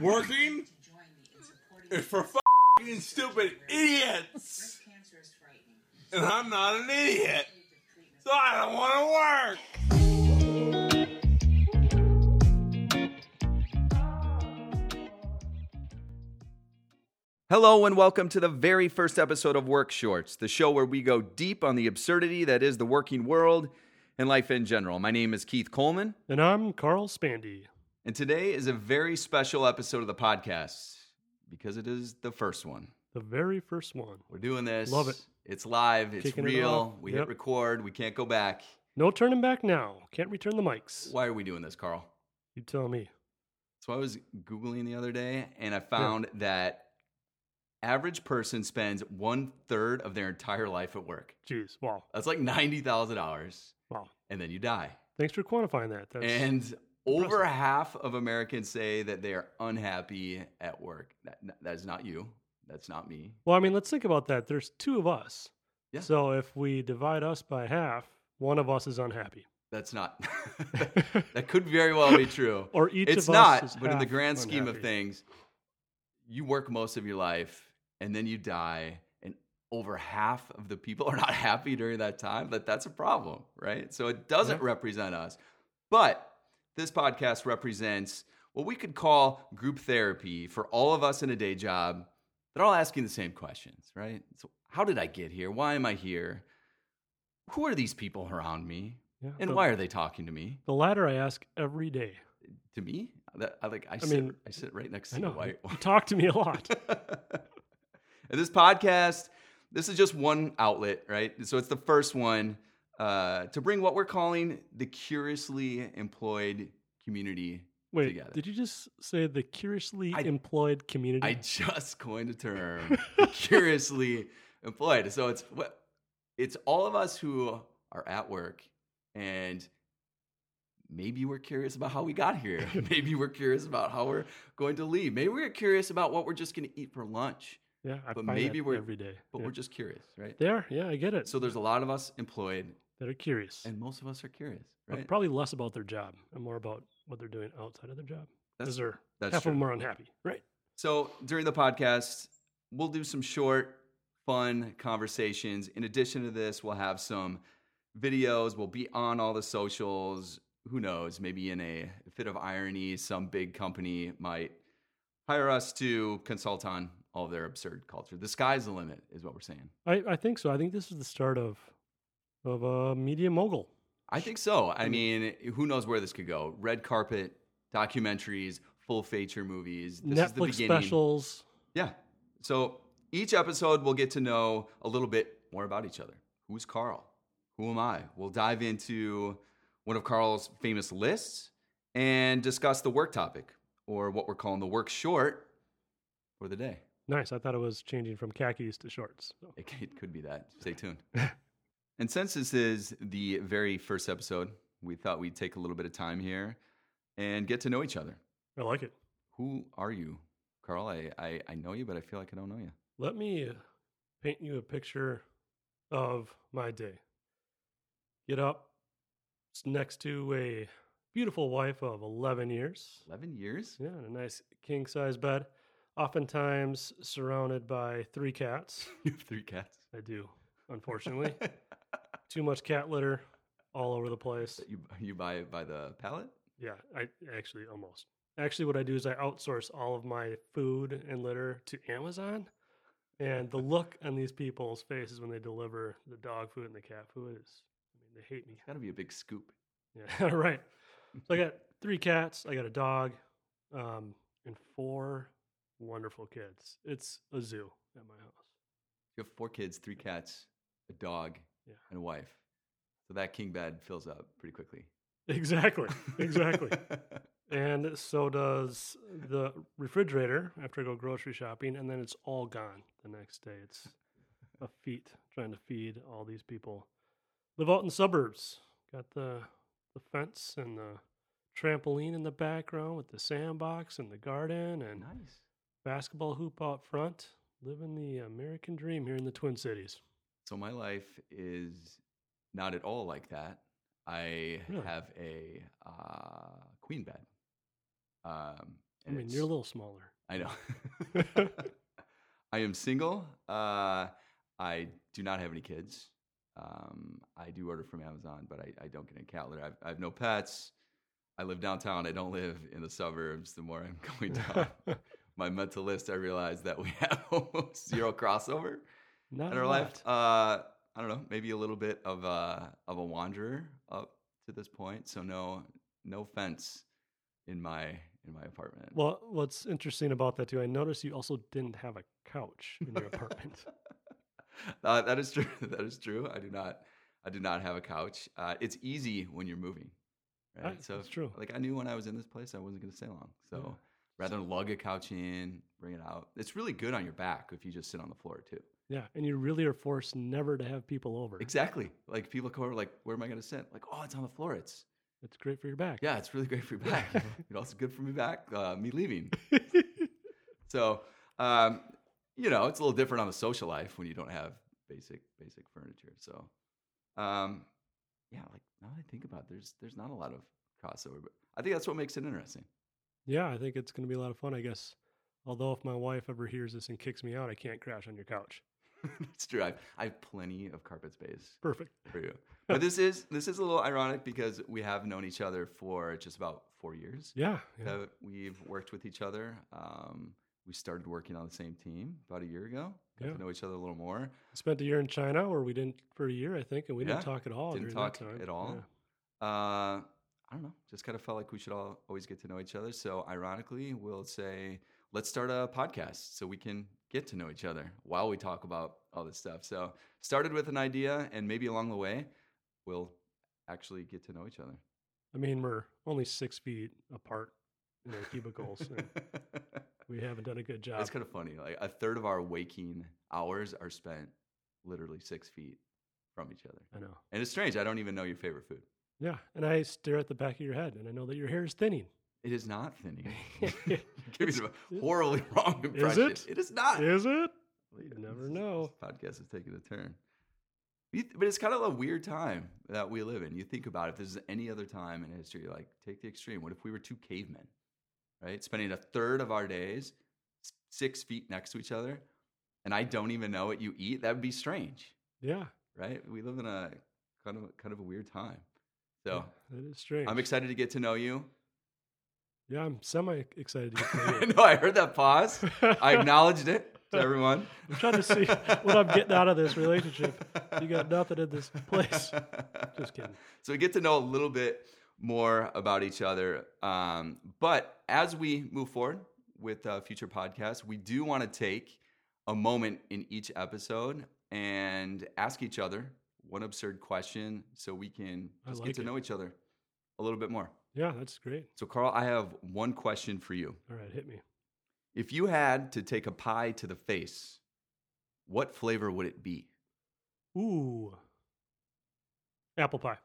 Working is for fucking stupid idiots. And I'm not an idiot, so I don't want to work. Hello and welcome to the very first episode of Work Shorts, the show where we go deep on the absurdity that is the working world and life in general. My name is Keith Coleman. And I'm Carl Spandy. And today is a very special episode of the podcast because it is the first one. The very first one. We're doing this. Love it. It's live. It's kicking real. We hit record. We can't go back. No turning back now. Can't return the mics. Why are we doing this, Carl? You tell me. So I was Googling the other day and I found that average person spends 1/3 of their entire life at work. Jeez, wow. That's like $90,000. Wow. And then you die. Thanks for quantifying that. That's impressive. Over half of Americans say that they are unhappy at work. That is not you. That's not me. Well, I mean, let's think about that. There's two of us. Yeah. So if we divide us by half, one of us is unhappy. That's not. That could very well be true. Or each of us is half unhappy. It's not, but in the grand scheme of things, you work most of your life. And then you die, and over half of the people are not happy during that time. That's a problem, right? So it doesn't represent us. But this podcast represents what we could call group therapy for all of us in a day job. They're all asking the same questions, right? So how did I get here? Why am I here? Who are these people around me? Yeah, and why are they talking to me? The latter I ask every day. To me? I sit right next to you. You talk to me a lot. And this podcast, this is just one outlet, right? So it's the first one to bring what we're calling the curiously employed community together. Did you just say the curiously employed community? I just coined a term, curiously employed. So it's all of us who are at work, and maybe we're curious about how we got here. Maybe we're curious about how we're going to leave. Maybe we're curious about what we're just going to eat for lunch. Yeah, I find that every day. But we're just curious, right? There, yeah, I get it. So there's a lot of us employed that are curious, and most of us are curious, right? But probably less about their job and more about what they're doing outside of their job. Because half of them are unhappy, right? So during the podcast, we'll do some short, fun conversations. In addition to this, we'll have some videos. We'll be on all the socials. Who knows? Maybe in a fit of irony, some big company might hire us to consult on all their absurd culture. The sky's the limit is what we're saying. I think so. I think this is the start of a media mogul. I think so. I mean, who knows where this could go? Red carpet, documentaries, full feature movies. This Netflix is the beginning. Specials. Yeah. So each episode we'll get to know a little bit more about each other. Who's Carl? Who am I? We'll dive into one of Carl's famous lists and discuss the work topic, or what we're calling the work short for the day. Nice. I thought it was changing from khakis to shorts. So. It could be that. Stay tuned. And since this is the very first episode, we thought we'd take a little bit of time here and get to know each other. I like it. Who are you, Carl? I know you, but I feel like I don't know you. Let me paint you a picture of my day. Get up. It's next to a beautiful wife of 11 years. 11 years? Yeah, and a nice king-size bed. Oftentimes surrounded by three cats. You have three cats? I do, unfortunately. Too much cat litter all over the place. You buy it by the pallet? Yeah, I actually almost. Actually, what I do is I outsource all of my food and litter to Amazon. And the look on these people's faces when they deliver the dog food and the cat food is, they hate me. It's got to be a big scoop. Yeah, right. So I got three cats. I got a dog and four wonderful kids. It's a zoo at my house. You have four kids, three cats, a dog, and a wife. So that king bed fills up pretty quickly. Exactly. And so does the refrigerator after I go grocery shopping, and then it's all gone the next day. It's a feat trying to feed all these people. Live out in the suburbs. Got the fence and the trampoline in the background with the sandbox and the garden. And nice. Basketball hoop out front, living the American dream here in the Twin Cities. So my life is not at all like that. I have a queen bed. I mean, you're a little smaller. I know. I am single. I do not have any kids. I do order from Amazon, but I don't get any cat litter. I have no pets. I live downtown. I don't live in the suburbs. The more I'm going down my mental list, I realize that we have almost zero crossover in our life. I don't know, maybe a little bit of a wanderer up to this point. So no fence in my apartment. Well, what's interesting about that too, I noticed you also didn't have a couch in your apartment. That is true. That is true. I do not have a couch. It's easy when you're moving. Right? So that's true. Like I knew when I was in this place, I wasn't going to stay long. So yeah. Rather than lug a couch in, bring it out. It's really good on your back if you just sit on the floor too. Yeah, and you really are forced never to have people over. Exactly. Like people come over, like, where am I going to sit? Like, oh, it's on the floor. It's great for your back. Yeah, it's really great for your back. It's also good for me back. Me leaving. So, it's a little different on the social life when you don't have basic furniture. So, now that I think about it, there's not a lot of crossover, but I think that's what makes it interesting. Yeah, I think it's going to be a lot of fun, I guess. Although if my wife ever hears this and kicks me out, I can't crash on your couch. It's true. I have plenty of carpet space. Perfect. For you. But this is a little ironic because we have known each other for just about 4 years. Yeah. We've worked with each other. We started working on the same team about a year ago. Got to know each other a little more. Spent a year in China, or we didn't for a year, I think, and we didn't talk at all. Didn't talk at all. Yeah. I don't know. Just kind of felt like we should all always get to know each other. So ironically, we'll say, let's start a podcast so we can get to know each other while we talk about all this stuff. So started with an idea, and maybe along the way, we'll actually get to know each other. I mean, we're only 6 feet apart in our cubicles. And we haven't done a good job. It's kind of funny. Like a third of our waking hours are spent literally 6 feet from each other. I know. And it's strange. I don't even know your favorite food. Yeah. And I stare at the back of your head, and I know that your hair is thinning. It is not thinning. Give me a horribly wrong impression. Is it? It is not. Is it? You never know. This podcast is taking a turn. But it's kind of a weird time that we live in. You think about it. If this is any other time in history, like take the extreme. What if we were two cavemen, right? Spending a third of our days 6 feet next to each other, and I don't even know what you eat? That would be strange. Yeah. Right? We live in a kind of a weird time. So yeah, that is strange. I'm excited to get to know you. Yeah, I'm semi-excited. I know, I heard that pause. I acknowledged it to everyone. I'm trying to see what I'm getting out of this relationship. You got nothing in this place. Just kidding. So we get to know a little bit more about each other. But as we move forward with future podcasts, we do want to take a moment in each episode and ask each other one absurd question so we can just get to know each other a little bit more. Yeah, that's great. So, Carl, I have one question for you. All right, hit me. If you had to take a pie to the face, what flavor would it be? Ooh. Apple pie.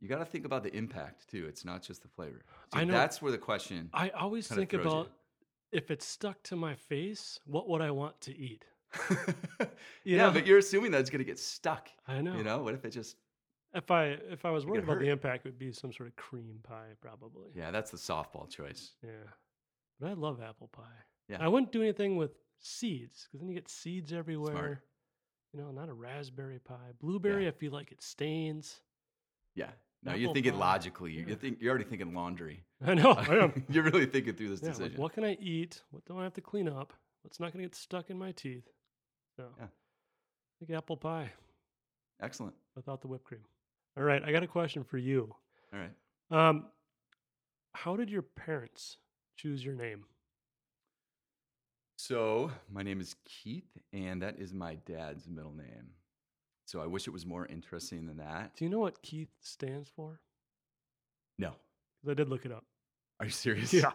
You got to think about the impact, too. It's not just the flavor. So I know. That's where the question I always think about, if it's stuck to my face, what would I want to eat? Yeah, but you're assuming that it's going to get stuck. I know. You know, what if it just... If I was worried about the impact, it would be some sort of cream pie, probably. Yeah, that's the softball choice. Yeah. But I love apple pie. Yeah. I wouldn't do anything with seeds, because then you get seeds everywhere. Smart. You know, not a raspberry pie. Blueberry, I feel like it stains. Yeah. No, you're thinking logically. Yeah. You're already thinking laundry. I know, I am. You're really thinking through this decision. Like, what can I eat? What do I have to clean up? What's not going to get stuck in my teeth? So, I think apple pie. Excellent. Without the whipped cream. All right, I got a question for you. All right. How did your parents choose your name? So my name is Keith, and that is my dad's middle name. So I wish it was more interesting than that. Do you know what Keith stands for? No. Because I did look it up. Are you serious? Yeah.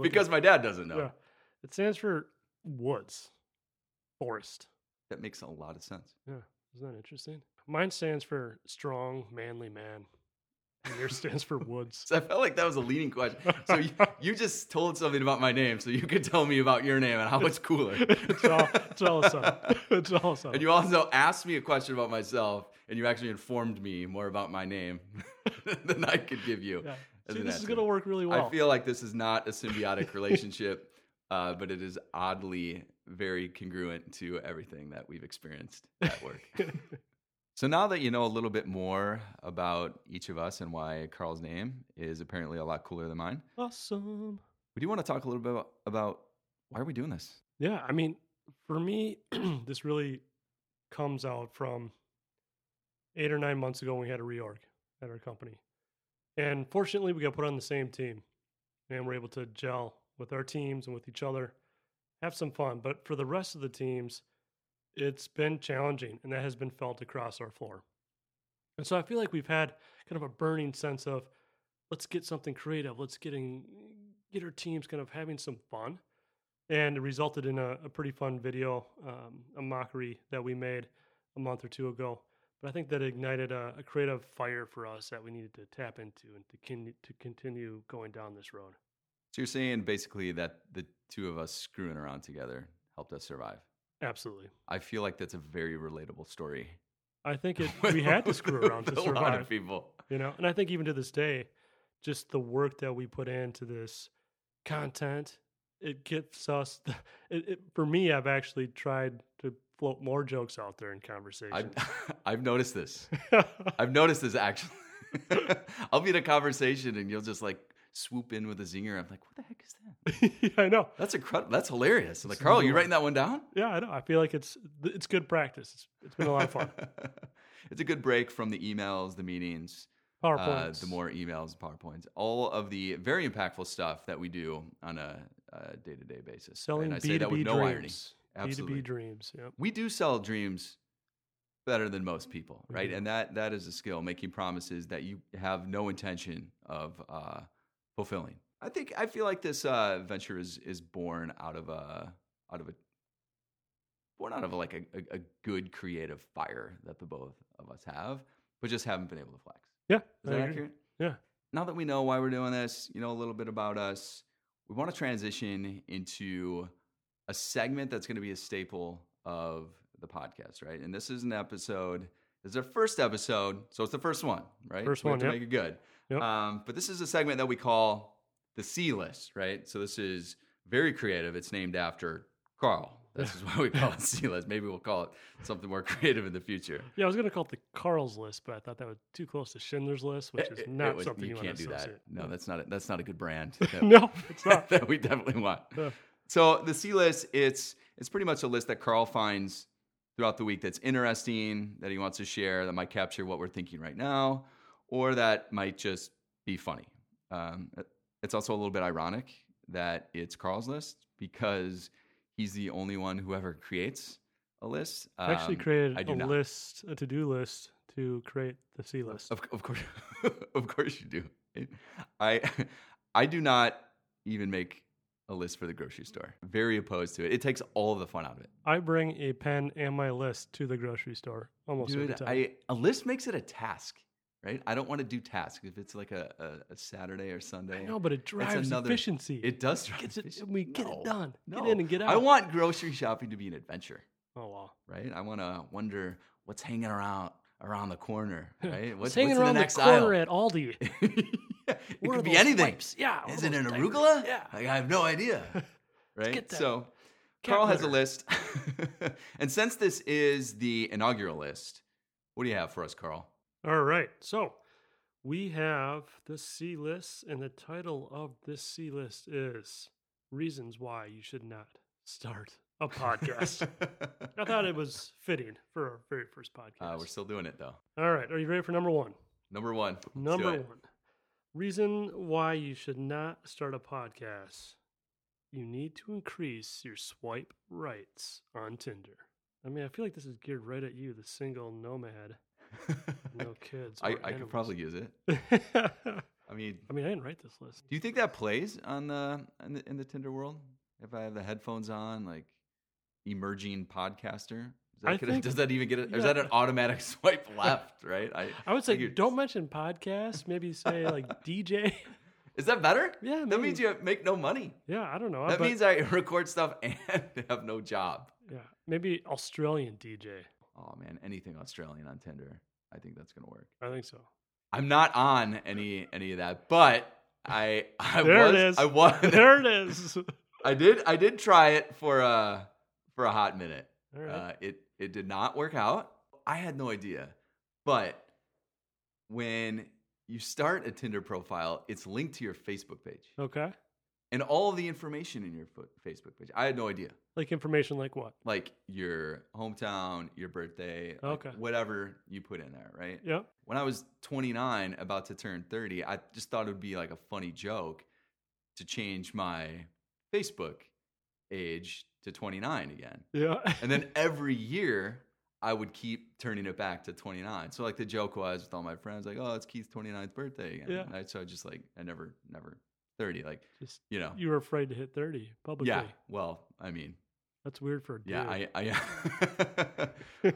Because my dad doesn't know. Yeah. It stands for woods, forest. That makes a lot of sense. Yeah. Isn't that interesting? Mine stands for strong, manly man. And yours stands for woods. So I felt like that was a leading question. So you just told something about my name, so you could tell me about your name and how it's cooler. It's all awesome. And you also asked me a question about myself, and you actually informed me more about my name than I could give you. Yeah, See, this is going to work really well. I feel like this is not a symbiotic relationship, but it is oddly very congruent to everything that we've experienced at work. So now that you know a little bit more about each of us and why Carl's name is apparently a lot cooler than mine. Awesome. We do want to talk a little bit about why are we doing this? Yeah, I mean, for me, this really comes out from 8 or 9 months ago when we had a reorg at our company. And fortunately, we got put on the same team. And we're able to gel with our teams and with each other, have some fun. But for the rest of the teams, it's been challenging, and that has been felt across our floor. And so I feel like we've had kind of a burning sense of, let's get something creative. Let's get our teams kind of having some fun. And it resulted in a pretty fun video, a mockery that we made a month or two ago. But I think that ignited a creative fire for us that we needed to tap into and to continue going down this road. So you're saying basically that the two of us screwing around together helped us survive? Absolutely. I feel like that's a very relatable story. I think we had to screw around to survive. A lot of people. You know? And I think even to this day, just the work that we put into this content, it gives us... for me, I've actually tried to float more jokes out there in conversations. I've noticed this. I've noticed this, actually. I'll be in a conversation and you'll just like swoop in with a zinger. I'm like, what the heck is that? Yeah, I know. That's incredible. That's hilarious. I'm like, Carl, you writing that one down? Yeah, I know. I feel like it's good practice. It's been a lot of fun. It's a good break from the emails, the meetings, PowerPoints, the more emails, PowerPoints, all of the very impactful stuff that we do on a day-to-day basis. Selling and I B2B say that with no dreams. Irony. Absolutely. B2B dreams. Yep. We do sell dreams better than most people, right? Mm-hmm. And that is a skill, making promises that you have no intention of fulfilling. I feel like this venture is born out of a good creative fire that the both of us have, but just haven't been able to flex. Yeah, is that accurate? Yeah. Now that we know why we're doing this, you know a little bit about us, we want to transition into a segment that's going to be a staple of the podcast, right? And this is an episode. This is our first episode, so it's the first one, right? First one, yeah. Make it good. Yep. But this is a segment that we call the C-List, right? So this is very creative. It's named after Carl. This is why we call it C-List. Maybe we'll call it something more creative in the future. Yeah, I was going to call it the Carl's List, but I thought that was too close to Schindler's List, which is not something you want to associate. That. No, that's not a good brand. No, it's not. That we definitely want. Yeah. So the C-List, it's pretty much a list that Carl finds throughout the week that's interesting, that he wants to share, that might capture what we're thinking right now, or that might just be funny. It's also a little bit ironic that it's Carl's list because he's the only one who ever creates a list. I actually created a to-do list to create the C-List. Of course, of course you do. I do not even make a list for the grocery store. Very opposed to it. It takes all of the fun out of it. I bring a pen and my list to the grocery store almost every time. A list makes it a task. Right, I don't want to do tasks if it's like a Saturday or Sunday. I know, but it drives efficiency. It does drive efficiency. We get it done. No. Get in and get out. I want grocery shopping to be an adventure. Oh wow! Right, I want to wonder what's hanging around the corner. Right, what's hanging around the next corner aisle? At Aldi? Yeah. It could be anything. Wipes? Yeah. Is it an arugula? Yeah. Like, I have no idea. Right. Let's get that. So Carl has a list, and since this is the inaugural list, what do you have for us, Carl? All right, so we have the C-List, and the title of this C-List is Reasons Why You Should Not Start a Podcast. I thought it was fitting for our very first podcast. We're still doing it, though. All right, are you ready for number one? Number one. Reason why you should not start a podcast. You need to increase your swipe rights on Tinder. I mean, I feel like this is geared right at you, the single nomad. No kids. I could probably use it. I mean, I didn't write this list. Do you think that plays on in the Tinder world? If I have the headphones on, like emerging podcaster, does that even get it? Yeah. Is that an automatic swipe left? Right. I would say don't mention podcast. Maybe say like DJ. Is that better? Yeah. Maybe. That means you make no money. Yeah, I don't know. That means I record stuff and have no job. Yeah, maybe Australian DJ. Oh, man, anything Australian on Tinder, I think that's going to work. I think so. I'm not on any of that, but I there was, it is. I was there. It is. I did try it for a hot minute. All right. It did not work out. I had no idea, but when you start a Tinder profile, it's linked to your Facebook page. Okay. And all of the information in your Facebook page. I had no idea. Like information like what? Like your hometown, your birthday, okay, like whatever you put in there, right? Yep. When I was 29, about to turn 30, I just thought it would be like a funny joke to change my Facebook age to 29 again. Yeah. And then every year, I would keep turning it back to 29. So like the joke was with all my friends, like, oh, it's Keith's 29th birthday again. Yeah. And so I just like, I never 30, like, just, you know, you were afraid to hit 30 publicly. Yeah. Well, I mean, that's weird for a dude. Yeah. I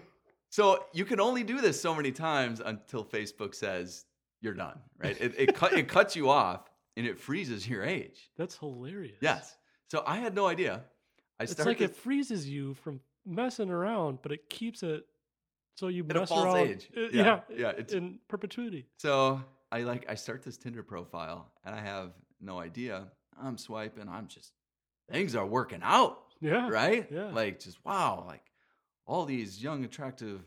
So you can only do this so many times until Facebook says you're done, right? It cuts you off and it freezes your age. That's hilarious. Yes. So I had no idea. It freezes you from messing around, but it keeps it so you mess around at a false age. It's in perpetuity. So I start this Tinder profile and I have no idea. I'm swiping. I'm just, things are working out. Yeah. Right? Yeah. Like, just wow. Like, all these young, attractive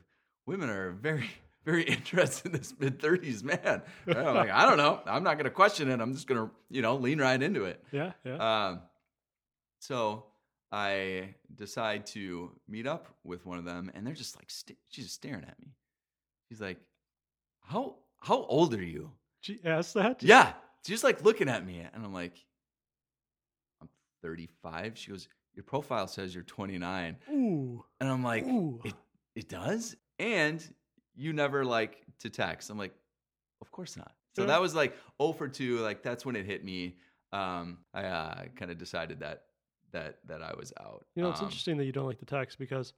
women are very, very interested in this mid-30s man. And I'm like, I don't know. I'm not going to question it. I'm just going to, lean right into it. Yeah. Yeah. So I decide to meet up with one of them, and they're just like, she's just staring at me. She's like, how old are you? She asked that? Yeah. She's like looking at me, and I'm like, I'm 35. She goes, your profile says you're 29. Ooh. And I'm like, ooh. It does? And you never like to text. I'm like, of course not. So that was like 0 for 2. Like, that's when it hit me. I kind of decided that I was out. It's interesting that you don't like the text, because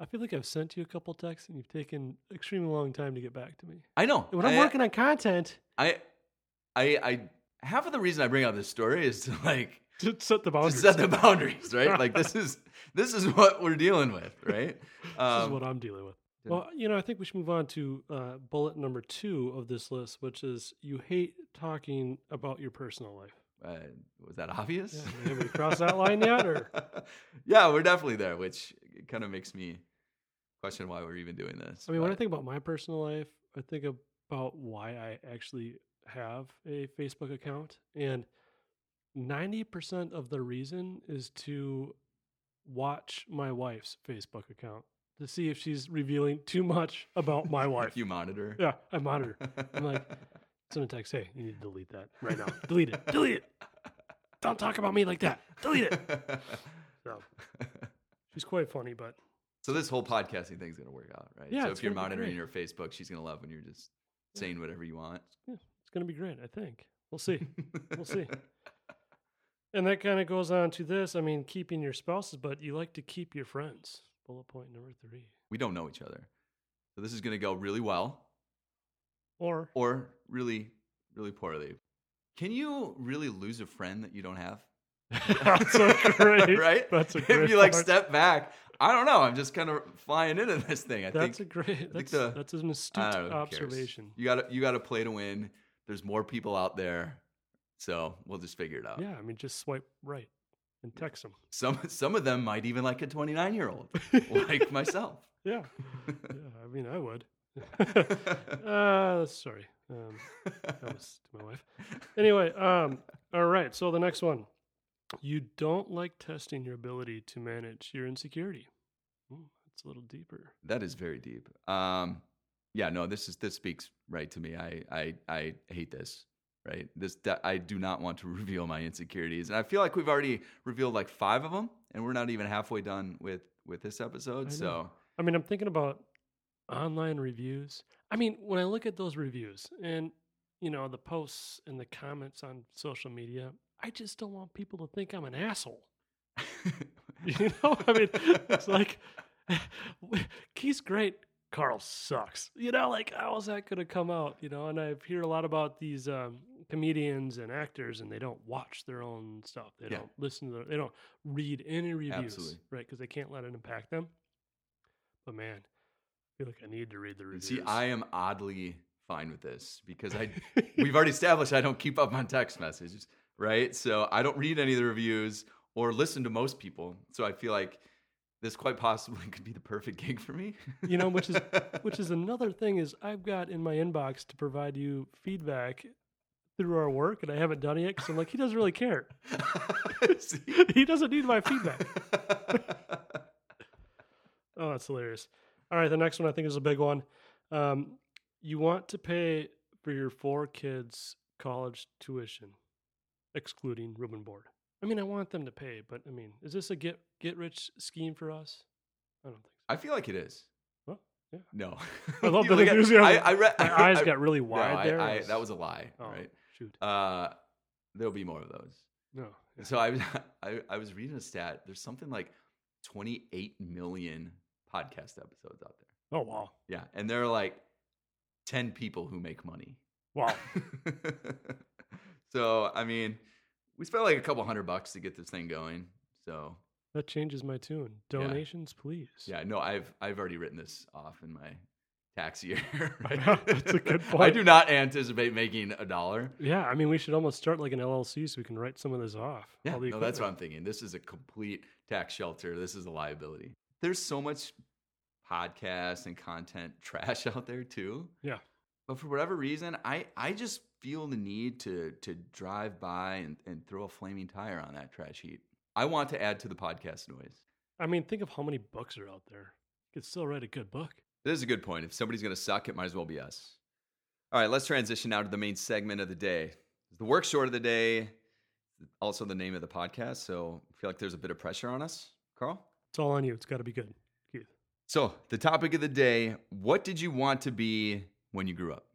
I feel like I've sent you a couple texts, and you've taken extremely long time to get back to me. I know. When I'm working on content. I half of the reason I bring up this story is to like to set the boundaries, right? Like this is what we're dealing with, right? This is what I'm dealing with. Yeah. Well, I think we should move on to bullet number 2 of this list, which is you hate talking about your personal life. Was that obvious? Yeah, have we crossed that line yet? Or yeah, we're definitely there, which kind of makes me question why we're even doing this. I mean, when I think about my personal life, I think about why I actually have a Facebook account, and 90% of the reason is to watch my wife's Facebook account to see if she's revealing too much about my wife. You monitor? Yeah, I monitor. I'm like, someone text, hey, you need to delete that right now. Delete it. Delete it. Don't talk about me like that. Delete it. So she's quite funny, but. So this whole podcasting thing's going to work out, right? Yeah, so if you're monitoring your Facebook, she's going to love when you're just saying whatever you want. Yeah. It's going to be great, I think. We'll see. We'll see. And that kind of goes on to this. I mean, keeping your spouses, but you like to keep your friends. Bullet point number 3. We don't know each other. So this is going to go really well. Or really, really poorly. Can you really lose a friend that you don't have? That's a great. Right? That's a great. If you like step back, I don't know. I'm just kind of flying into this thing. That's an astute observation. You got to play to win. There's more people out there, so we'll just figure it out. Yeah, I mean, just swipe right and text them. Some of them might even like a 29-year-old, like myself. Yeah. I mean, I would. Sorry. That was to my wife. Anyway, all right, so the next one. You don't like testing your ability to manage your insecurity. It's a little deeper. That is very deep. Yeah, no, this speaks right to me. I hate this, right? I do not want to reveal my insecurities. And I feel like we've already revealed like 5 of them, and we're not even halfway done with this episode. I mean, I'm thinking about online reviews. I mean, when I look at those reviews and, the posts and the comments on social media, I just don't want people to think I'm an asshole. I mean, it's like, Keith's great. Carl sucks. How is that going to come out? And I hear a lot about these comedians and actors, and they don't watch their own stuff. They don't listen to they don't read any reviews, right? Because they can't let it impact them. But man, I feel like I need to read the reviews. See, I am oddly fine with this because we've already established I don't keep up on text messages, right? So I don't read any of the reviews or listen to most people. So I feel like this quite possibly could be the perfect gig for me. You know, which is another thing is I've got in my inbox to provide you feedback through our work, and I haven't done it yet because I'm like, he doesn't really care. He doesn't need my feedback. Oh, that's hilarious. All right, the next one I think is a big one. You want to pay for your 4 kids' college tuition, excluding room and board. I mean, I want them to pay, but I mean, is this a get-rich scheme for us? I don't think so. I feel like it is. Well, yeah. No. I love that. My eyes got really wide there. That was a lie, right? Shoot. There'll be more of those. No. Yeah. So I was reading a stat. There's something like 28 million podcast episodes out there. Oh, wow. Yeah, and there are like 10 people who make money. Wow. So, I mean... We spent like a couple $100 to get this thing going, so that changes my tune. Donations, yeah. Please. Yeah, no, I've already written this off in my tax year. Right? That's a good point. I do not anticipate making $1. Yeah, I mean, we should almost start like an LLC so we can write some of this off. Yeah, no, that's what I'm thinking. This is a complete tax shelter. This is a liability. There's so much podcast and content trash out there too. Yeah, but for whatever reason, I just feel the need to drive by and throw a flaming tire on that trash heap. I want to add to the podcast noise. I mean, think of how many books are out there. You could still write a good book. It is a good point. If somebody's going to suck, it might as well be us. All right, let's transition now to the main segment of the day. It's the work short of the day, also the name of the podcast. So I feel like there's a bit of pressure on us. Carl? It's all on you. It's got to be good. Keith. So the topic of the day, what did you want to be when you grew up?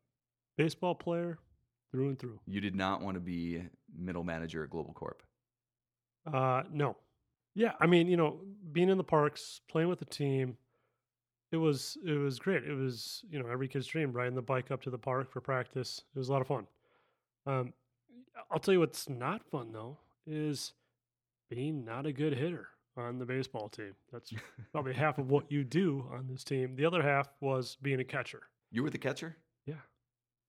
Baseball player. Through and through. You did not want to be middle manager at Global Corp? No. Yeah, I mean, you know, being in the parks, playing with the team, it was great. It was, you know, every kid's dream, riding the bike up to the park for practice. It was a lot of fun. I'll tell you what's not fun, though, is being not a good hitter on the baseball team. That's probably half of what you do on this team. The other half was being a catcher. You were the catcher? Yeah.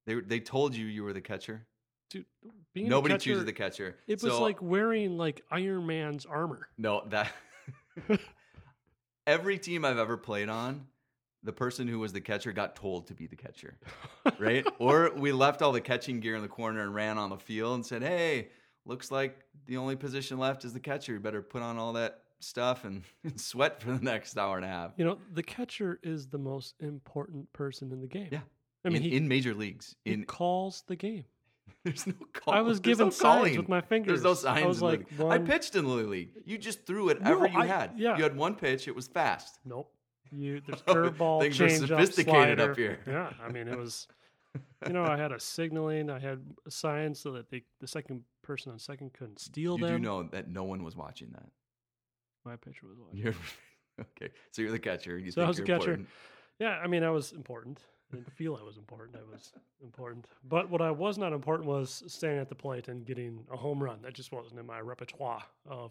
They told you were the catcher? Dude, nobody catcher, chooses the catcher. It was like wearing like Iron Man's armor. No, that... Every team I've ever played on, the person who was the catcher got told to be the catcher, right? Or we left all the catching gear in the corner and ran on the field and said, hey, looks like the only position left is the catcher. You better put on all that stuff and sweat for the next hour and a half. You know, the catcher is the most important person in the game. Yeah. I mean, in major leagues. He calls the game. There's no call. I was given signs with my fingers. There's no signs. I was like, I pitched in the league. You just threw whatever you had. Yeah. You had one pitch. It was fast. Nope. There's curveball, things are sophisticated up here. Yeah. I mean, it was, you know, I had a signaling. I had signs so that the second person on second couldn't steal them. You do know that no one was watching that. My pitcher was watching. Okay. So you're the catcher. So I was the catcher. Yeah. I mean, I was important. I didn't feel I was important. I was important. But what I was not important was standing at the plate and getting a home run. That just wasn't in my repertoire of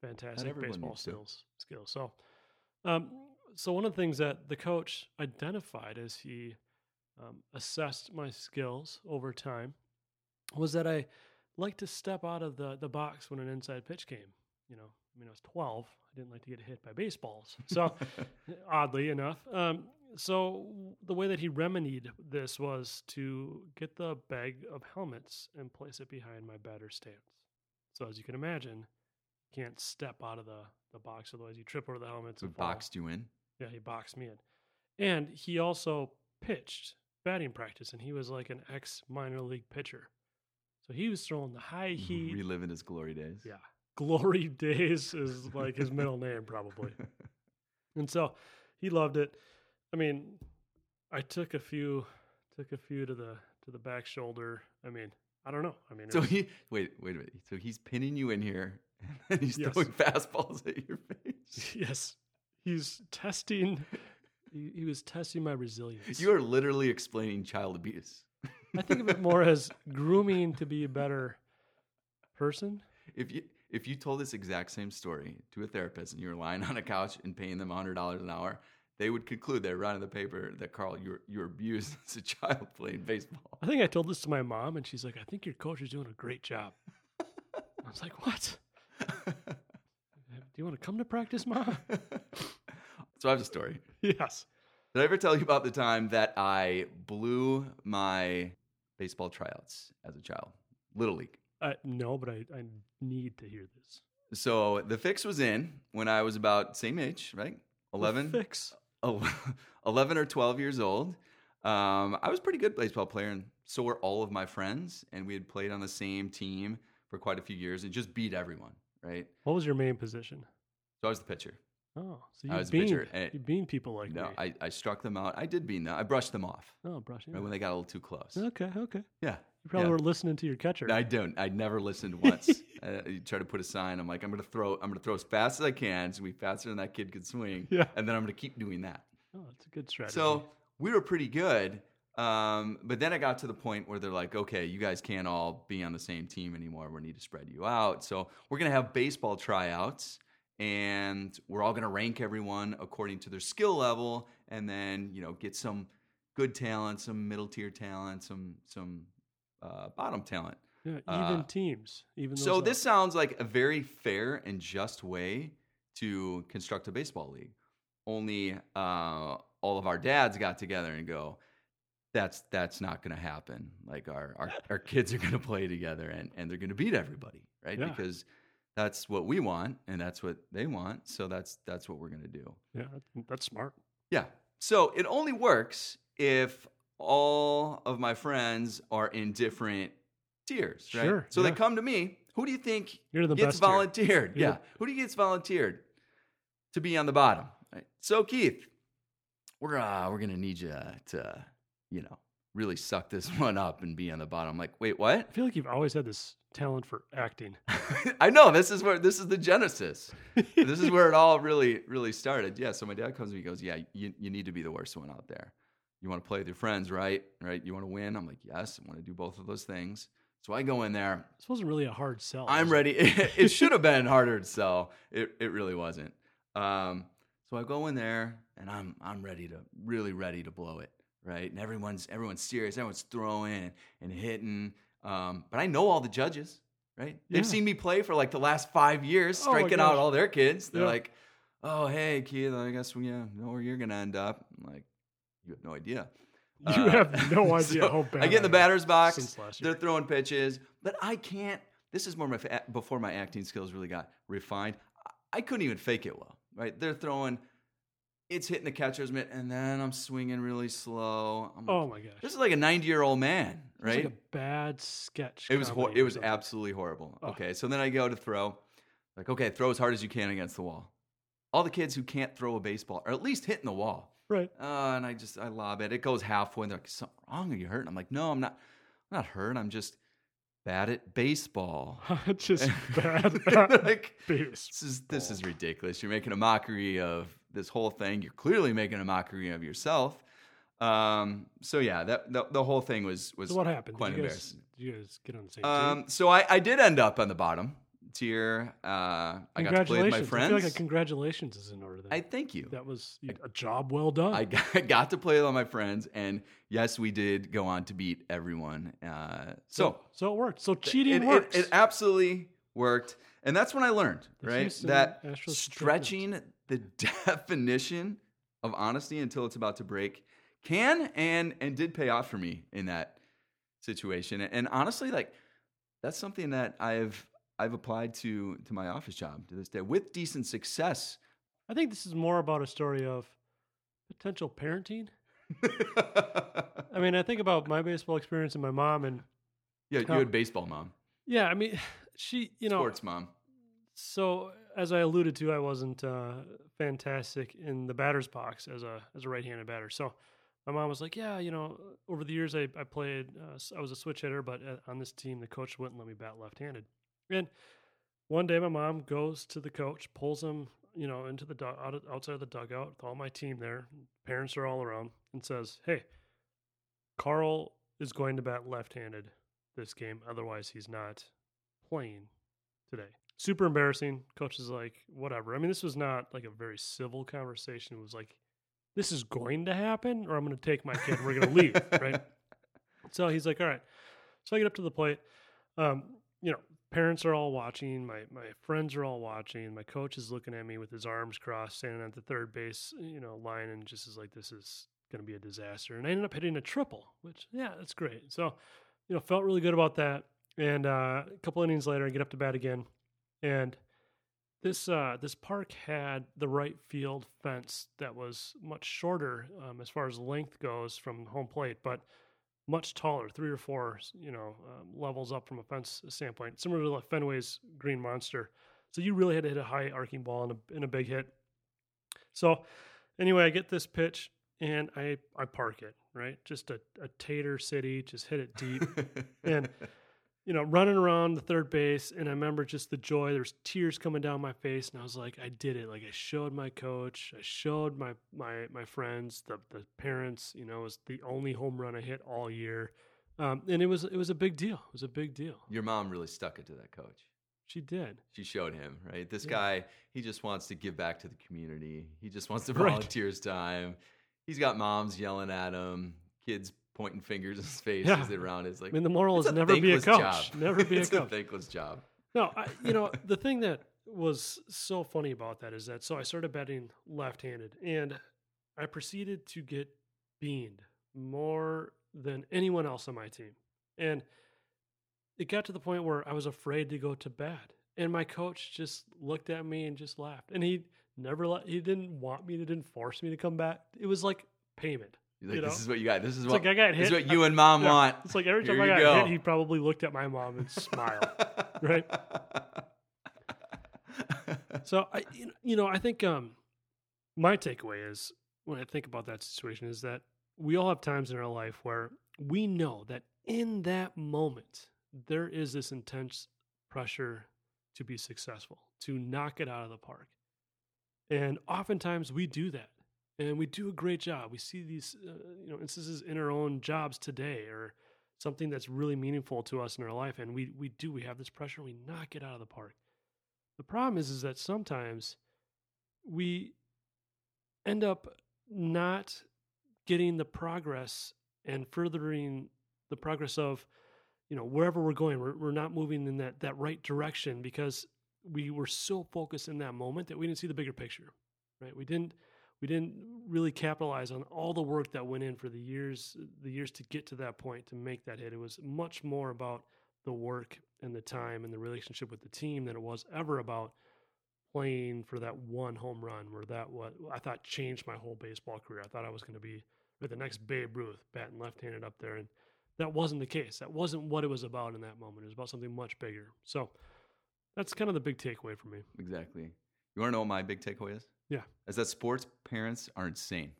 fantastic baseball skills. So so one of the things that the coach identified as he assessed my skills over time was that I liked to step out of the box when an inside pitch came. You know, I mean, I was 12. I didn't like to get hit by baseballs. So oddly enough... So the way that he remedied this was to get the bag of helmets and place it behind my batter stance. So as you can imagine, you can't step out of the box, otherwise you trip over the helmets. So boxed you in? Yeah, he boxed me in. And he also pitched batting practice, and he was like an ex-minor league pitcher. So he was throwing the high heat. Reliving his glory days. Yeah. Glory days is like his middle name probably. And so he loved it. I mean, I took a few to the back shoulder. I mean, I don't know. I mean, so wait a minute. So he's pinning you in here, and he's throwing fastballs at your face. Yes, he's testing. He was testing my resilience. You are literally explaining child abuse. I think of it more as grooming to be a better person. If you told this exact same story to a therapist and you were lying on a couch and paying them $100 an hour. they would conclude that right in the paper that, Carl, you were abused as a child playing baseball. I think I told this to my mom, and she's like, I think your coach is doing a great job. I was like, what? Do you want to come to practice, Mom? So I have a story. Yes. Did I ever tell you about the time that I blew my baseball tryouts as a child? Little League. No, but I need to hear this. So the fix was in when I was about same age, right? 11. The fix. 11 or 12 years old. I was a pretty good baseball player, and so were all of my friends. And we had played on the same team for quite a few years and just beat everyone, right? What was your main position? So I was the pitcher. Oh, so you beamed people like me. No, I struck them out. I did beam them. I brushed them off. Oh, brushing. Right when they got a little too close. Okay. Yeah. You probably were listening to your catcher. I don't. I never listened once. You try to put a sign. I'm like, I'm going to throw as fast as I can. It's going to be faster than that kid could swing. Yeah. And then I'm going to keep doing that. Oh, that's a good strategy. So we were pretty good. But then I got to the point where they're like, okay, you guys can't all be on the same team anymore. We need to spread you out. So we're going to have baseball tryouts, and we're all going to rank everyone according to their skill level, and then, you know, get some good talent, some middle tier talent, some bottom talent. Yeah, even teams. Even so, this sounds like a very fair and just way to construct a baseball league. Only all of our dads got together and go, that's not going to happen. Like our kids are going to play together and they're going to beat everybody, right? Yeah. Because that's what we want and that's what they want. So that's what we're going to do. Yeah, that's smart. Yeah. So it only works if all of my friends are in different tiers, right? Sure. So they come to me. Who do you think gets volunteered? Yeah. Who do you think gets volunteered to be on the bottom? Right. So Keith, we're going to need you to, you know, really suck this one up and be on the bottom. I'm like, wait, what? I feel like you've always had this talent for acting. I know. This is the genesis. This is where it all really, really started. Yeah. So my dad comes to me and goes, yeah, you need to be the worst one out there. You want to play with your friends, right? Right. You want to win? I'm like, yes, I want to do both of those things. So I go in there. This wasn't really a hard sell. I'm ready. It should have been harder to sell. It really wasn't. So I go in there and I'm really ready to blow it. Right, and everyone's serious. Everyone's throwing and hitting, but I know all the judges. Right, yeah. They've seen me play for like the last 5 years, striking out all their kids. They're like, "Oh, hey, kid, I guess know where you're gonna end up." I'm like, you have no idea. You have no idea so how bad I get in the batter's box. They're throwing pitches, but I can't. This is more before my acting skills really got refined. I couldn't even fake it well. Right, they're throwing. It's hitting the catcher's mitt, and then I'm swinging really slow. Oh my gosh! This is like a 90-year-old man, right? It's like a bad sketch. It was absolutely horrible. Oh. Okay, so then I go to throw, like, okay, throw as hard as you can against the wall. All the kids who can't throw a baseball, or at least hitting the wall, right? And I lob it. It goes halfway. They're like, "Something wrong? Are you hurt?" And I'm like, "No, I'm not hurt. I'm just bad at baseball." Just bad at like, baseball. This is ridiculous. You're making a mockery of this whole thing. You're clearly making a mockery of yourself. So yeah, that the whole thing was so what happened? Quite embarrassing. Did you guys get on the same team? So I did end up on the bottom tier. I got to play with my friends. I feel like a congratulations is in order there. I thank you. That was a job well done. I got to play with all my friends, and yes, we did go on to beat everyone. So it worked. So cheating works. It absolutely worked. And that's when I learned, right, that stretching the definition of honesty until it's about to break can and did pay off for me in that situation. And honestly, like, that's something that I've applied to my office job to this day with decent success. I think this is more about a story of potential parenting. I mean, I think about my baseball experience and my mom and you had baseball mom. Yeah, I mean, she, you know, sports mom. So as I alluded to, I wasn't fantastic in the batter's box as a right-handed batter. So my mom was like, yeah, you know, over the years I played, I was a switch hitter, but on this team, the coach wouldn't let me bat left-handed. And one day my mom goes to the coach, pulls him, you know, into the outside of the dugout with all my team there. Parents are all around, and says, hey, Carl is going to bat left-handed this game. Otherwise, he's not playing today. Super embarrassing. Coach is like, whatever. I mean, this was not like a very civil conversation. It was like, this is going to happen, or I'm going to take my kid. We're going to leave, right? So he's like, all right. So I get up to the plate. You know, parents are all watching. My friends are all watching. My coach is looking at me with his arms crossed, standing at the third base, you know, line, and just is like, this is going to be a disaster. And I ended up hitting a triple, which, yeah, that's great. So, you know, felt really good about that. And a couple innings later, I get up to bat again. And this park had the right field fence that was much shorter as far as length goes from home plate, but much taller, 3 or 4, you know, levels up from a fence standpoint, similar to like Fenway's Green Monster. So you really had to hit a high arcing ball in a big hit. So anyway, I get this pitch and I park it, right? Just a tater city, just hit it deep. And you know, running around the third base, and I remember just the joy. There's tears coming down my face, and I was like, I did it. Like, I showed my coach, I showed my friends, the parents. You know, it was the only home run I hit all year, and it was a big deal. It was a big deal. Your mom really stuck it to that coach. She did. She showed him, right? This guy, he just wants to give back to the community. He just wants to volunteer his time. He's got moms yelling at him, kids pointing fingers in his face as they round. It's like, I mean, the moral is never be a coach. Never be a coach. It's a thankless job. No, you know, the thing that was so funny about that is that, so I started batting left-handed, and I proceeded to get beaned more than anyone else on my team. And it got to the point where I was afraid to go to bat. And my coach just looked at me and just laughed. And he never, he didn't want me, he didn't force me to come back. It was like payment. He's like, you know? This is what you got. This is what I got hit. This is what you and mom want. It's like every time I got hit, he probably looked at my mom and smiled, right? So I, you know, I think my takeaway is when I think about that situation is that we all have times in our life where we know that in that moment there is this intense pressure to be successful, to knock it out of the park, and oftentimes we do that. And we do a great job. We see these you know, instances in our own jobs today or something that's really meaningful to us in our life. And we have this pressure. We knock it out of the park. The problem is that sometimes we end up not getting the progress and furthering the progress of, you know, wherever we're going. We're not moving in that right direction because we were so focused in that moment that we didn't see the bigger picture, right? We didn't really capitalize on all the work that went in for the years to get to that point, to make that hit. It was much more about the work and the time and the relationship with the team than it was ever about playing for that one home run where that what I thought changed my whole baseball career. I thought I was going to be the next Babe Ruth, batting left-handed up there, and that wasn't the case. That wasn't what it was about in that moment. It was about something much bigger. So that's kind of the big takeaway for me. Exactly. You want to know what my big takeaway is? Yeah. Is that sports parents are insane.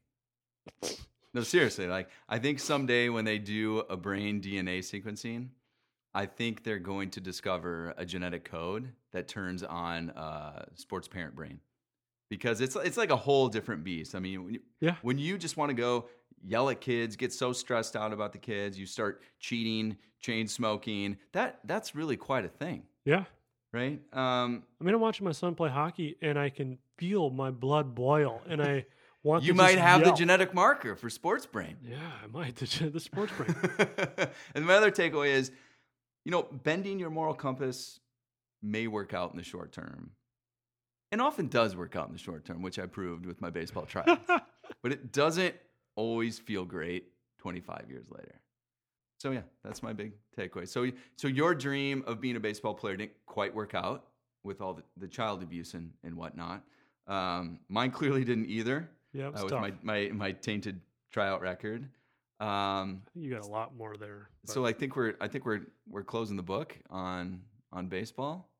No, seriously. Like, I think someday when they do a brain DNA sequencing, I think they're going to discover a genetic code that turns on sports parent brain. Because it's like a whole different beast. I mean, when you just want to go yell at kids, get so stressed out about the kids, you start cheating, chain smoking. That's really quite a thing. Yeah. Right? I mean, I'm watching my son play hockey, and I can feel my blood boil, and I want to just yell. You might have the genetic marker for sports brain. Yeah, I might. The sports brain. And my other takeaway is, you know, bending your moral compass may work out in the short term, and often does work out in the short term, which I proved with my baseball trials. But it doesn't always feel great 25 years later. So yeah, that's my big takeaway. So your dream of being a baseball player didn't quite work out with all the child abuse and whatnot. Mine clearly didn't either. Yeah, it was tough. With my tainted tryout record. You got a lot more there. But. So I think we're closing the book on baseball.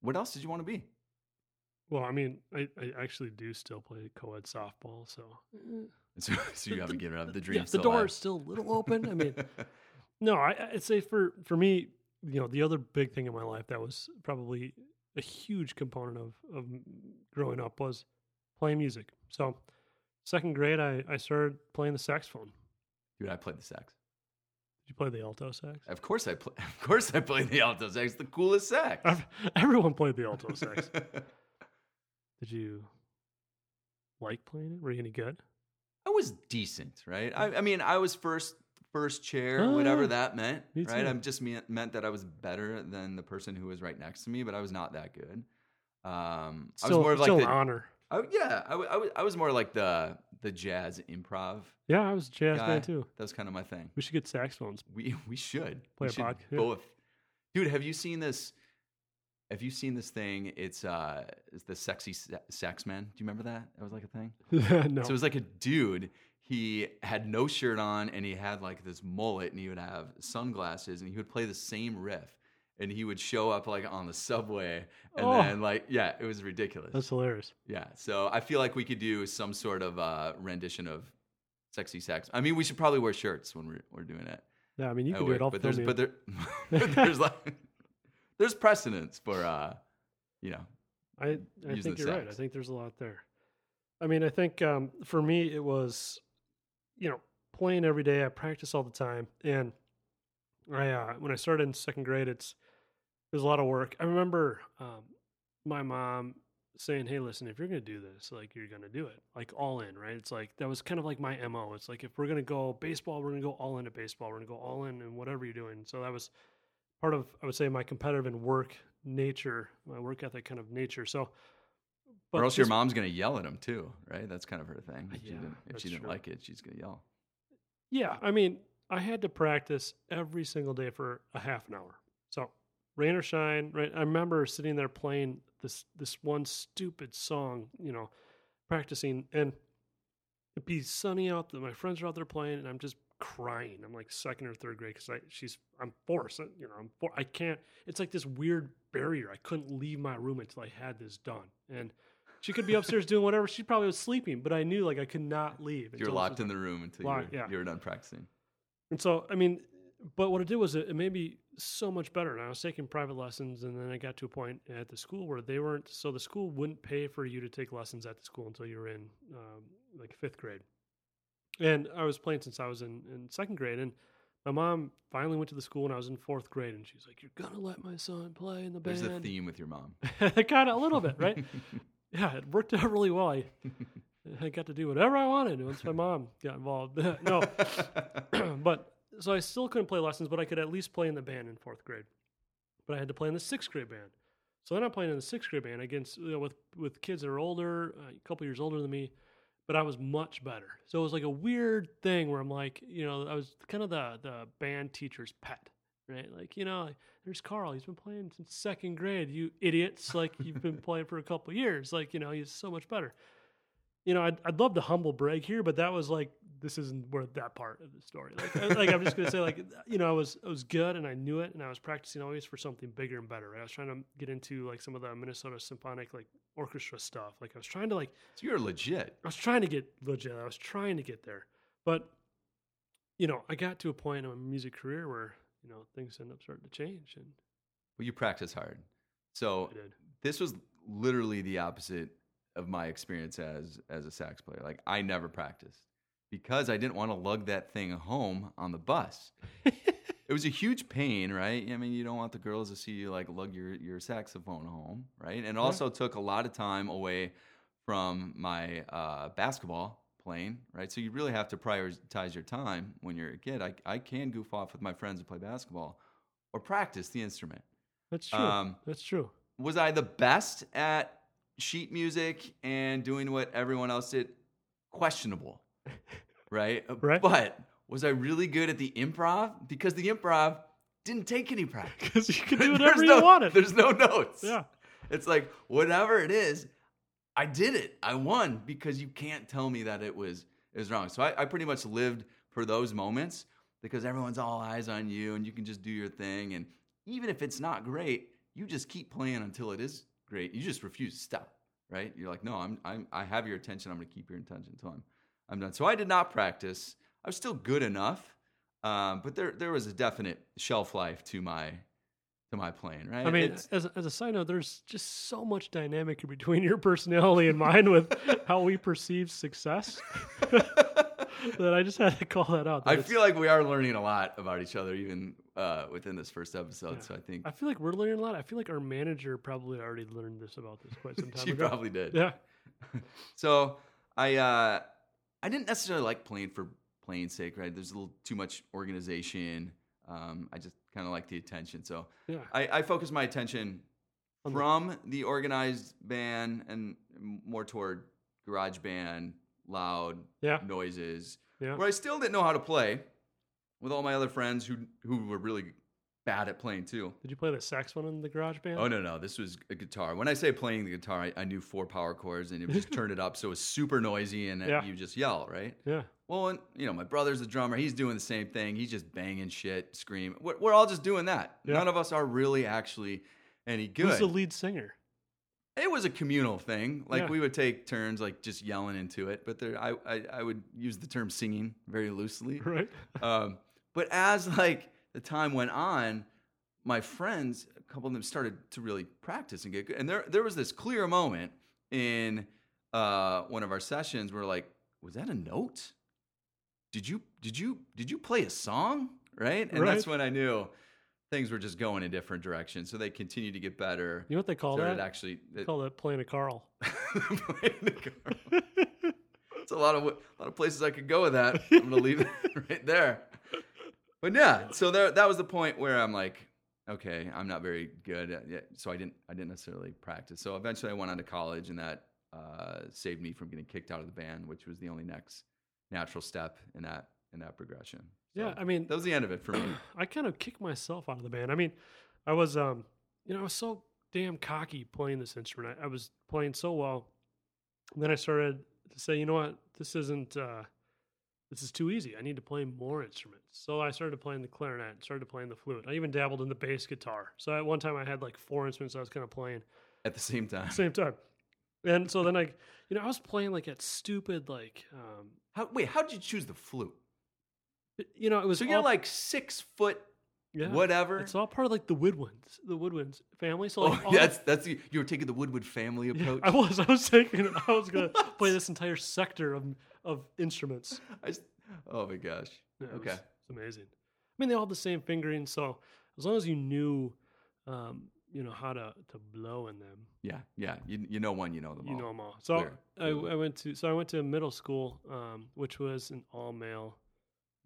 What else did you want to be? Well, I mean, I actually do still play co-ed softball. So you haven't given up the dream. Yeah, the door is still a little open. I mean. No, I'd say for me, you know, the other big thing in my life that was probably a huge component of growing up was playing music. So second grade, I started playing the saxophone. Dude, I played the sax. Did you play the alto sax? Of course I played the alto sax, the coolest sax. Everyone played the alto sax. Did you like playing it? Were you any good? I was decent, right? I mean, I was first chair, whatever that meant, right? I just meant that I was better than the person who was right next to me, but I was not that good. I was more of like an honor. I was more like the jazz improv. Yeah, I was a jazz guy, man, too. That was kind of my thing. We should get saxophones. We should. Play a podcast. Both. Yeah. Dude, have you seen this? Have you seen this thing? It's the sexy sax man. Do you remember that? That was like a thing? No. So it was like a dude. He had no shirt on, and he had like this mullet, and he would have sunglasses, and he would play the same riff. And he would show up like on the subway, and then it was ridiculous. That's hilarious. Yeah, so I feel like we could do some sort of rendition of sexy sax. I mean, we should probably wear shirts when we're doing it. Yeah, I mean, you can do it all the time. But there's like there's precedence for I think you're right. I think there's a lot there. I mean, I think for me it was playing every day. I practice all the time, and when I started in second grade, it was a lot of work. I remember my mom saying, "Hey, listen, if you're going to do this, like you're going to do it, like all in, right?" It's like that was kind of like my MO. It's like if we're going to go baseball, we're going to go all into baseball. We're going to go all in whatever you're doing. So that was part of, I would say, my competitive and work nature, my work ethic kind of nature. So, but or else your mom's going to yell at him too, right? That's kind of her thing. If she didn't like it, she's going to yell. Yeah, I mean, I had to practice every single day for a half an hour. So rain or shine, right? I remember sitting there playing this one stupid song, practicing, and it'd be sunny out, my friends are out there playing, and I'm just crying. I'm like second or third grade because I'm forced. I can't. It's like this weird barrier. I couldn't leave my room until I had this done. And she could be upstairs doing whatever. She probably was sleeping, but I knew like I could not leave. You were locked in the room until you were done practicing. And so, I mean, but what it did was it made me so much better. And I was taking private lessons, and then I got to a point at the school where the school wouldn't pay for you to take lessons at the school until you were in fifth grade. And I was playing since I was in second grade, and my mom finally went to the school when I was in fourth grade, and she's like, "You're going to let my son play in the band." There's a theme with your mom. Kind of a little bit, right? Yeah, it worked out really well. I got to do whatever I wanted once my mom got involved. No. But so I still couldn't play lessons, but I could at least play in the band in fourth grade. But I had to play in the sixth grade band. So then I'm playing in the sixth grade band against with kids that are older, a couple years older than me, but I was much better. So it was like a weird thing where I'm like, I was kind of the band teacher's pet, right? Like, there's Carl. He's been playing since second grade. You idiots. Like, you've been playing for a couple years. Like, he's so much better. I'd love to humble brag here, but that was like, this isn't worth that part of the story. Like I'm just going to say, like, I was good, and I knew it, and I was practicing always for something bigger and better. Right? I was trying to get into like some of the Minnesota Symphonic like orchestra stuff. Like I was trying to like. So you're legit. I was trying to get legit. I was trying to get there, but I got to a point in my music career where things end up starting to change. And well, you practice hard, so I did. This was literally the opposite of my experience as a sax player. Like, I never practiced because I didn't want to lug that thing home on the bus. It was a huge pain, right? I mean, you don't want the girls to see you like lug your saxophone home, right? And it also took a lot of time away from my basketball playing, right? So you really have to prioritize your time when you're a kid. I can goof off with my friends and play basketball or practice the instrument. That's true. That's true. Was I the best at sheet music and doing what everyone else did? Questionable, right? But was I really good at the improv? Because the improv didn't take any practice. Because you could do whatever you wanted. There's no notes. Yeah, it's like whatever it is, I did it. I won because you can't tell me that it was wrong. So I pretty much lived for those moments because everyone's all eyes on you and you can just do your thing. And even if it's not great, you just keep playing until it is great. You just refuse to stop, right? You're like, no, I have your attention. I'm going to keep your attention until I'm done. So I did not practice. I was still good enough, but there was a definite shelf life to my playing, right? I mean, as a side note, there's just so much dynamic between your personality and mine with how we perceive success that I just had to call that out. I feel like we are learning a lot about each other, even within this first episode, yeah. So I feel like we're learning a lot. I feel like our manager probably already learned about this quite some time ago. She probably did. Yeah. So I I didn't necessarily like playing for playing's sake, right? There's a little too much organization. I just kind of like the attention. So yeah. I focused my attention from the organized band and more toward garage band, loud noises, where I still didn't know how to play with all my other friends who were really bad at playing too. Did you play the saxophone in the garage band? Oh, no. This was a guitar. When I say playing the guitar, I knew 4 power chords and it was just turned it up so it was super noisy and you just yell, right? Yeah. Well, and, you know, my brother's a drummer. He's doing the same thing. He's just banging shit, screaming. We're all just doing that. Yeah. None of us are really actually any good. Who's the lead singer? It was a communal thing. Like we would take turns, like just yelling into it. But there, I would use the term singing very loosely. Right. But as like the time went on, my friends, a couple of them started to really practice and get good. And there was this clear moment in one of our sessions where like, was that a note? Did you play a song? Right? And that's when I knew things were just going in different directions. So they continued to get better. You know what they call that? Actually, they call that playing a Carl. It's a lot of places I could go with that. I'm gonna leave it right there. But yeah, so that was the point where I'm like, okay, I'm not very good at it. So I didn't necessarily practice. So eventually I went on to college, and that saved me from getting kicked out of the band, which was the only next natural step in that progression. So yeah, I mean, that was the end of it for me. I kind of kicked myself out of the band. I mean, I was, I was so damn cocky playing this instrument. I was playing so well. And then I started to say, you know what, this is too easy. I need to play more instruments. So I started playing the clarinet, started playing the flute. I even dabbled in the bass guitar. So at one time I had like 4 instruments I was kind of playing at the same time. And so then I was playing like that stupid like. How did you choose the flute? You know, it was. So you're like 6 foot, whatever. It's all part of like the woodwinds family. So like you were taking the Woodwood family approach. Yeah, I was gonna play this entire sector of instruments. Oh my gosh! Yeah, okay, it's amazing. I mean, they all have the same fingering. So as long as you knew. You know how to blow in them. Yeah, yeah. You know one, you know them all. You know them all. So I went to middle school, which was an all male,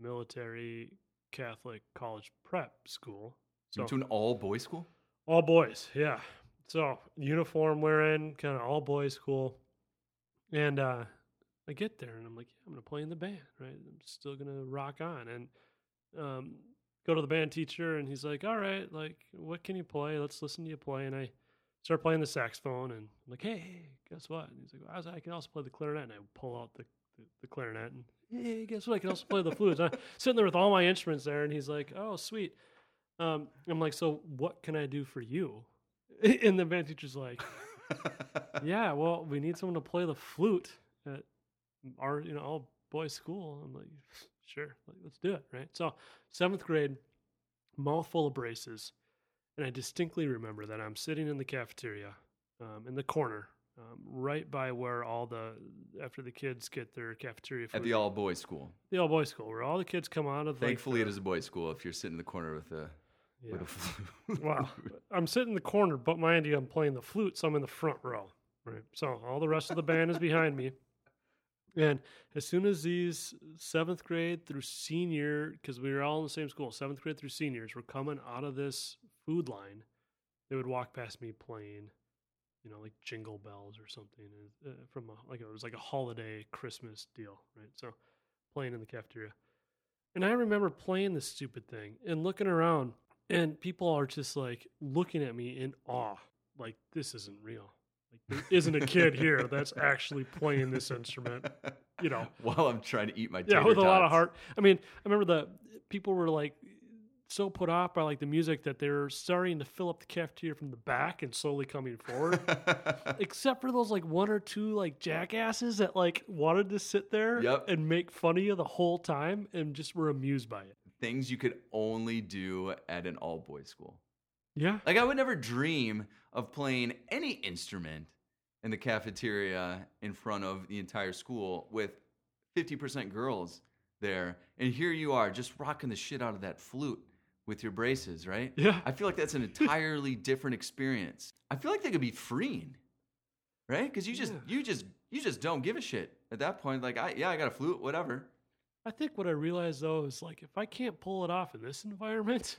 military, Catholic college prep school. So to an all boys school. All boys, yeah. So uniform wearing, kind of all boys school, and I get there and I'm like, I'm gonna play in the band, right? I'm still gonna rock on and. Go to the band teacher and he's like, all right, like, what can you play? Let's listen to you play. And I start playing the saxophone and I'm like, hey, guess what? And he's like, well, I can also play the clarinet. And I pull out the clarinet and, hey, guess what? I can also play the flute. And I'm sitting there with all my instruments there and he's like, oh, sweet. I'm like, so what can I do for you? And the band teacher's like, yeah, well, we need someone to play the flute at our, all boys school. I'm like, sure, let's do it, right? So 7th grade, mouthful of braces, and I distinctly remember that I'm sitting in the cafeteria in the corner right by where after the kids get their cafeteria food. At the all-boys school. The all-boys school, where all the kids come out of Thankfully, it is a boys' school if you're sitting in the corner with a flute. Wow. I'm sitting in the corner, but mind you, I'm playing the flute, so I'm in the front row, right? So all the rest of the band is behind me. And as soon as these 7th grade through senior, because we were all in the same school, 7th grade through seniors were coming out of this food line, they would walk past me playing, like Jingle Bells or something it was like a holiday Christmas deal, right? So playing in the cafeteria. And I remember playing this stupid thing and looking around and people are just like looking at me in awe, like this isn't real. Like, there isn't a kid here that's actually playing this instrument, While I'm trying to eat my tater tots. Yeah, with a lot of heart. I mean, I remember people were like so put off by like the music that they were starting to fill up the cafeteria from the back and slowly coming forward. Except for those like 1 or 2 like jackasses that like wanted to sit there and make fun of you the whole time and just were amused by it. Things you could only do at an all-boys school. Yeah. Like, I would never dream of playing any instrument in the cafeteria in front of the entire school with 50% girls there. And here you are just rocking the shit out of that flute with your braces, right? Yeah. I feel like that's an entirely different experience. I feel like they could be freeing, right? Because you just don't give a shit at that point. Like, I got a flute, whatever. I think what I realized though is like, if I can't pull it off in this environment,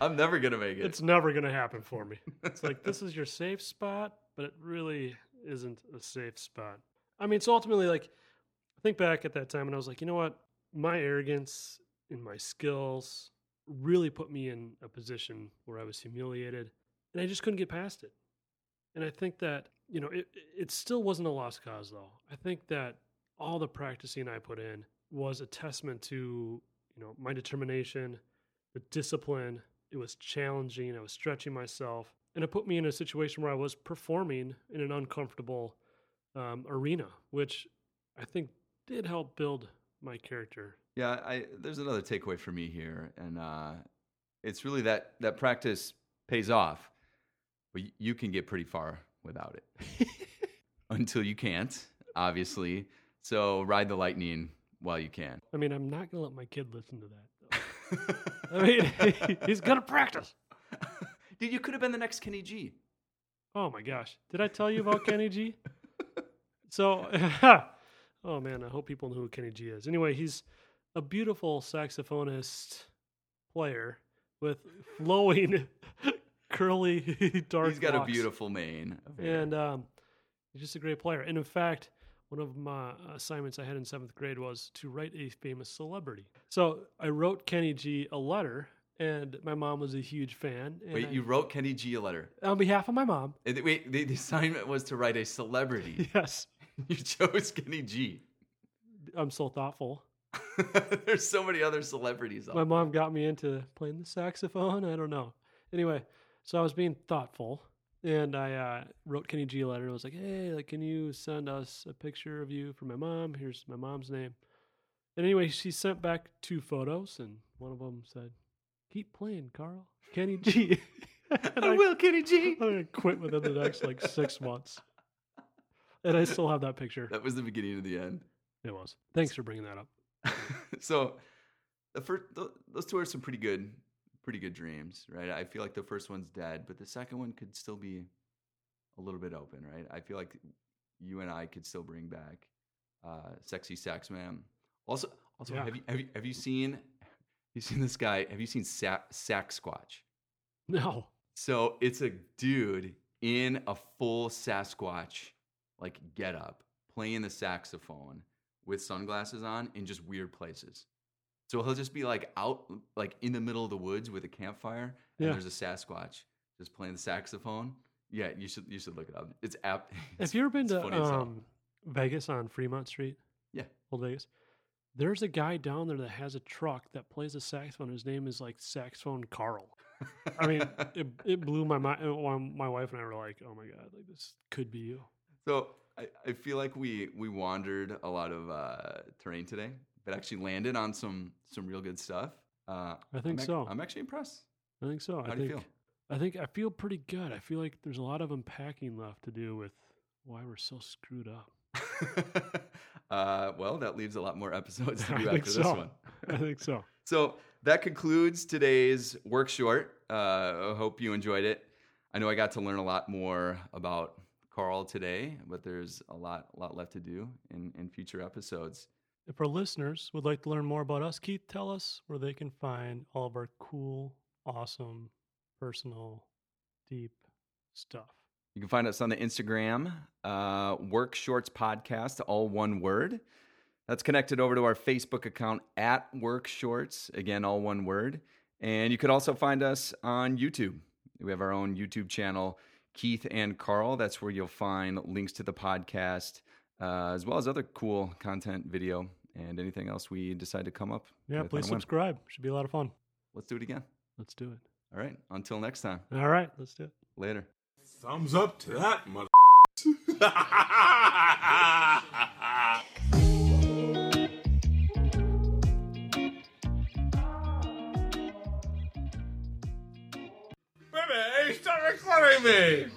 I'm never gonna make it. It's never gonna happen for me. It's like this is your safe spot, but it really isn't a safe spot. I mean, it's ultimately like I think back at that time, and I was like, you know what? My arrogance and my skills really put me in a position where I was humiliated, and I just couldn't get past it. And I think that, you know, it still wasn't a lost cause, though. I think that all the practicing I put in was a testament to, you know, my determination, the discipline. It was challenging. I was stretching myself. And it put me in a situation where I was performing in an uncomfortable arena, which I think did help build my character. Yeah, there's another takeaway for me here. And it's really that practice pays off. But you can get pretty far without it until you can't, obviously. So ride the lightning while you can. I mean, I'm not going to let my kid listen to that, though. I mean, he's going to practice. Dude, you could have been the next Kenny G. Oh, my gosh. Did I tell you about Kenny G? So, oh, man, I hope people know who Kenny G is. Anyway, he's a beautiful saxophonist player with flowing, curly, dark He's got locks. A beautiful mane. And he's just a great player. And, in fact, one of my assignments I had in 7th grade was to write a famous celebrity. So I wrote Kenny G a letter, and my mom was a huge fan. And wait, you wrote Kenny G a letter? On behalf of my mom. Wait, the assignment was to write a celebrity. Yes. You chose Kenny G. I'm so thoughtful. There's so many other celebrities. My mom got me into playing the saxophone. I don't know. Anyway, so I was being thoughtful. And I wrote Kenny G a letter. I was like, hey, like, can you send us a picture of you for my mom? Here's my mom's name. And anyway, she sent back 2 photos, and one of them said, keep playing, Carl. Kenny G. I will, Kenny G. I quit within the next, 6 months. And I still have that picture. That was the beginning of the end. It was. Thanks for bringing that up. So those 2 are some pretty good dreams, right? I feel like the first one's dead, but the second one could still be a little bit open, right? I feel like you and I could still bring back Sexy Sax Man. Also, yeah. Have you seen this guy? Have you seen Sax Sasquatch? No. So it's a dude in a full Sasquatch like getup playing the saxophone with sunglasses on in just weird places. So he'll just be like out, like in the middle of the woods with a campfire, and there's a Sasquatch just playing the saxophone. Yeah, you should look it up. It's apt. Have you ever been to Vegas on Fremont Street? Yeah, Old Vegas. There's a guy down there that has a truck that plays a saxophone. His name is like Saxophone Carl. I mean, it blew my mind. My wife and I were like, "Oh my god, like this could be you." So I feel like we wandered a lot of terrain today. It actually landed on some real good stuff. I'm actually impressed. I think so. How do you feel? I feel pretty good. I feel like there's a lot of unpacking left to do with why we're so screwed up. Well, that leaves a lot more episodes to do after this one. I think so. So that concludes today's Work Short. I hope you enjoyed it. I know I got to learn a lot more about Carl today, but there's a lot left to do in future episodes. If our listeners would like to learn more about us, Keith, tell us where they can find all of our cool, awesome, personal, deep stuff. You can find us on the Instagram, Work Shorts Podcast, all one word. That's connected over to our Facebook account, @Work Shorts, again, all one word. And you could also find us on YouTube. We have our own YouTube channel, Keith and Carl. That's where you'll find links to the podcast, as well as other cool content, video, and anything else we decide to come up. Yeah, please subscribe. Should be a lot of fun. Let's do it again. Let's do it. All right. Until next time. All right. Let's do it. Later. Thumbs up to that, mother. Baby, stop recording me.